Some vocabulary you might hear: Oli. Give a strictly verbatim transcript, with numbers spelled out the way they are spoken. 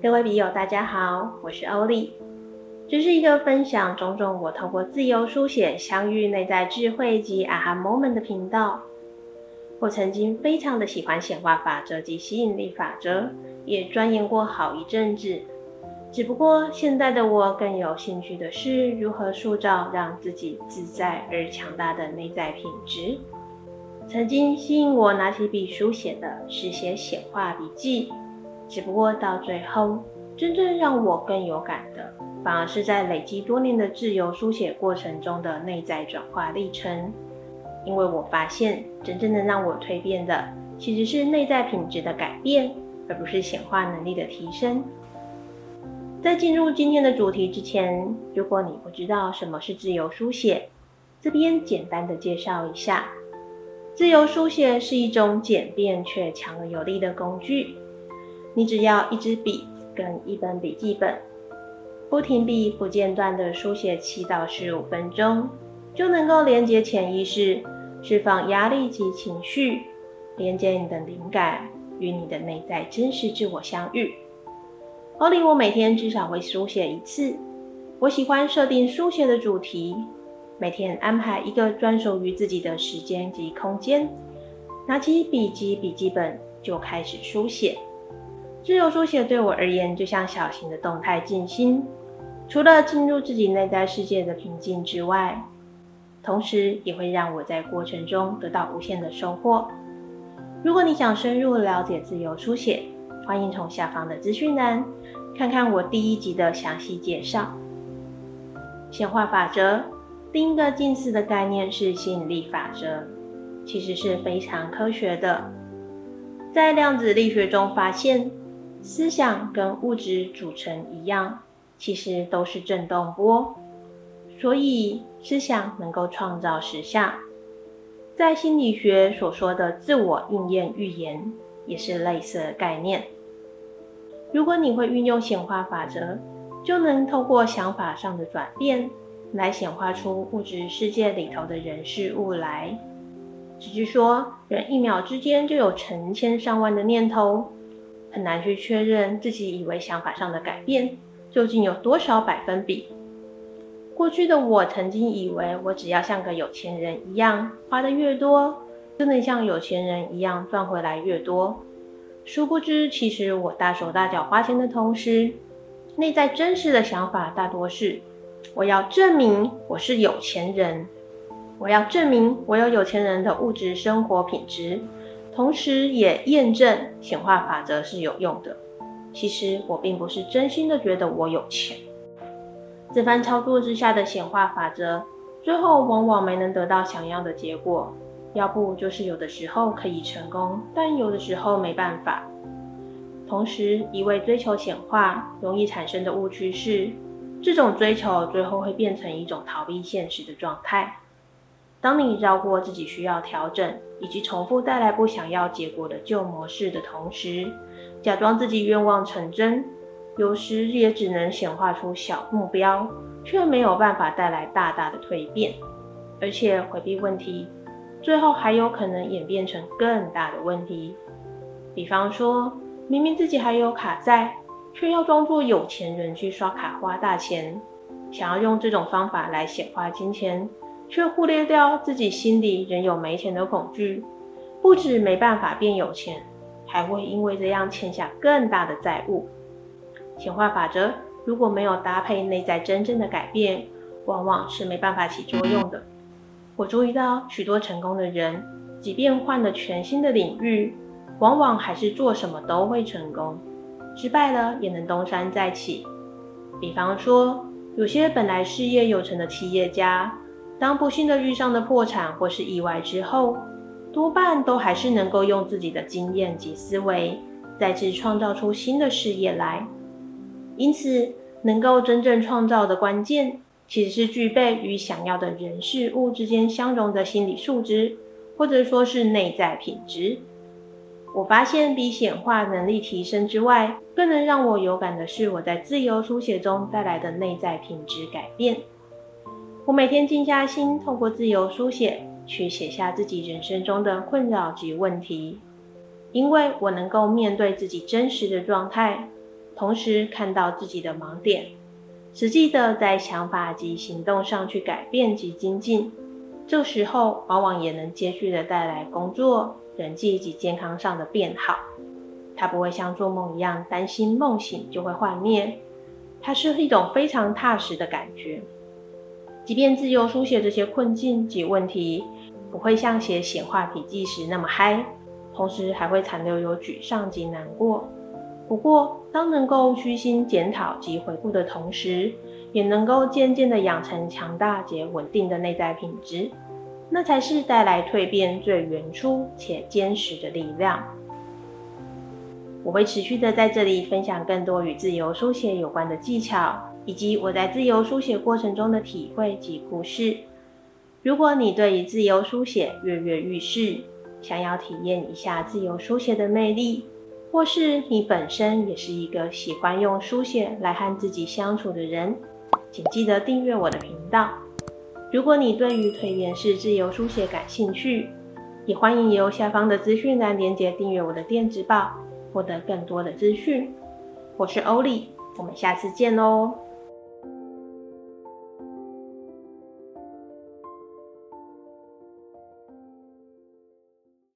各位笔友，大家好，我是 Oli。这是一个分享种种我透过自由书写相遇内在智慧及 aha moment 的频道。我曾经非常的喜欢显化法则及吸引力法则，也钻研过好一阵子。只不过现在的我更有兴趣的是如何塑造让自己自在而强大的内在品质。曾经吸引我拿起笔书写的是写显化笔记。只不过到最后，真正让我更有感的，反而是在累积多年的自由书写过程中的内在转化历程。因为我发现，真正的让我蜕变的，其实是内在品质的改变，而不是显化能力的提升。在进入今天的主题之前，如果你不知道什么是自由书写，这边简单的介绍一下。自由书写是一种简便却强而有力的工具。你只要一支笔跟一本笔记本，不停笔不间断的书写七到十五分钟，就能够连接潜意识，释放压力及情绪，连接你的灵感，与你的内在真实自我相遇。Oli，我每天至少会书写一次，我喜欢设定书写的主题，每天安排一个专属于自己的时间及空间，拿起笔及笔记本就开始书写。自由书写对我而言就像小型的动态静心，除了进入自己内在世界的平静之外，同时也会让我在过程中得到无限的收获。如果你想深入了解自由书写，欢迎从下方的资讯栏看看我第一集的详细介绍。显化法则另一个近似的概念是吸引力法则，其实是非常科学的。在量子力学中发现，思想跟物质组成一样，其实都是振动波，所以思想能够创造实相。在心理学所说的自我应验预言也是类似的概念。如果你会运用显化法则，就能透过想法上的转变来显化出物质世界里头的人事物来。只是说，人一秒之间就有成千上万的念头，很难去确认自己以为想法上的改变究竟有多少百分比。过去的我曾经以为，我只要像个有钱人一样，花的越多，就能像有钱人一样赚回来越多。殊不知，其实我大手大脚花钱的同时，内在真实的想法大多是，我要证明我是有钱人，我要证明我有有钱人的物质生活品质，同时也验证显化法则是有用的。其实我并不是真心的觉得我有钱。这番操作之下的显化法则，最后往往没能得到想要的结果，要不就是有的时候可以成功，但有的时候没办法。同时，一味追求显化容易产生的误区是，这种追求最后会变成一种逃避现实的状态。当你绕过自己需要调整以及重复带来不想要结果的旧模式的同时，假装自己愿望成真，有时也只能显化出小目标，却没有办法带来大大的蜕变。而且回避问题，最后还有可能演变成更大的问题。比方说，明明自己还有卡债，却要装作有钱人去刷卡花大钱，想要用这种方法来显化金钱，却忽略掉自己心里仍有没钱的恐惧，不止没办法变有钱，还会因为这样欠下更大的债务。显化法则如果没有搭配内在真正的改变，往往是没办法起作用的。我注意到许多成功的人，即便换了全新的领域，往往还是做什么都会成功，失败了也能东山再起。比方说，有些本来事业有成的企业家，当不幸的遇上了破产或是意外之后，多半都还是能够用自己的经验及思维，再次创造出新的事业来。因此，能够真正创造的关键，其实是具备与想要的人事物之间相融的心理素质，或者说是内在品质。我发现，比显化能力提升之外，更能让我有感的是我在自由书写中带来的内在品质改变。我每天静下心，透过自由书写去写下自己人生中的困扰及问题，因为我能够面对自己真实的状态，同时看到自己的盲点，实际的在想法及行动上去改变及精进。这时候往往也能接续的带来工作、人际及健康上的变好。它不会像做梦一样担心梦醒就会幻灭，它是一种非常踏实的感觉。即便自由书写这些困境及问题，不会像写显化笔记时那么嗨，同时还会残留有沮丧及难过。不过，当能够虚心检讨及回顾的同时，也能够渐渐地养成强大且稳定的内在品质，那才是带来蜕变最原初且坚实的力量。我会持续地在这里分享更多与自由书写有关的技巧，以及我在自由书写过程中的体会及故事。如果你对于自由书写跃跃欲试，想要体验一下自由书写的魅力，或是你本身也是一个喜欢用书写来和自己相处的人，请记得订阅我的频道。如果你对于蜕变式自由书写感兴趣，也欢迎由下方的资讯栏连结订阅我的电子报，获得更多的资讯。我是Oli，我们下次见哦。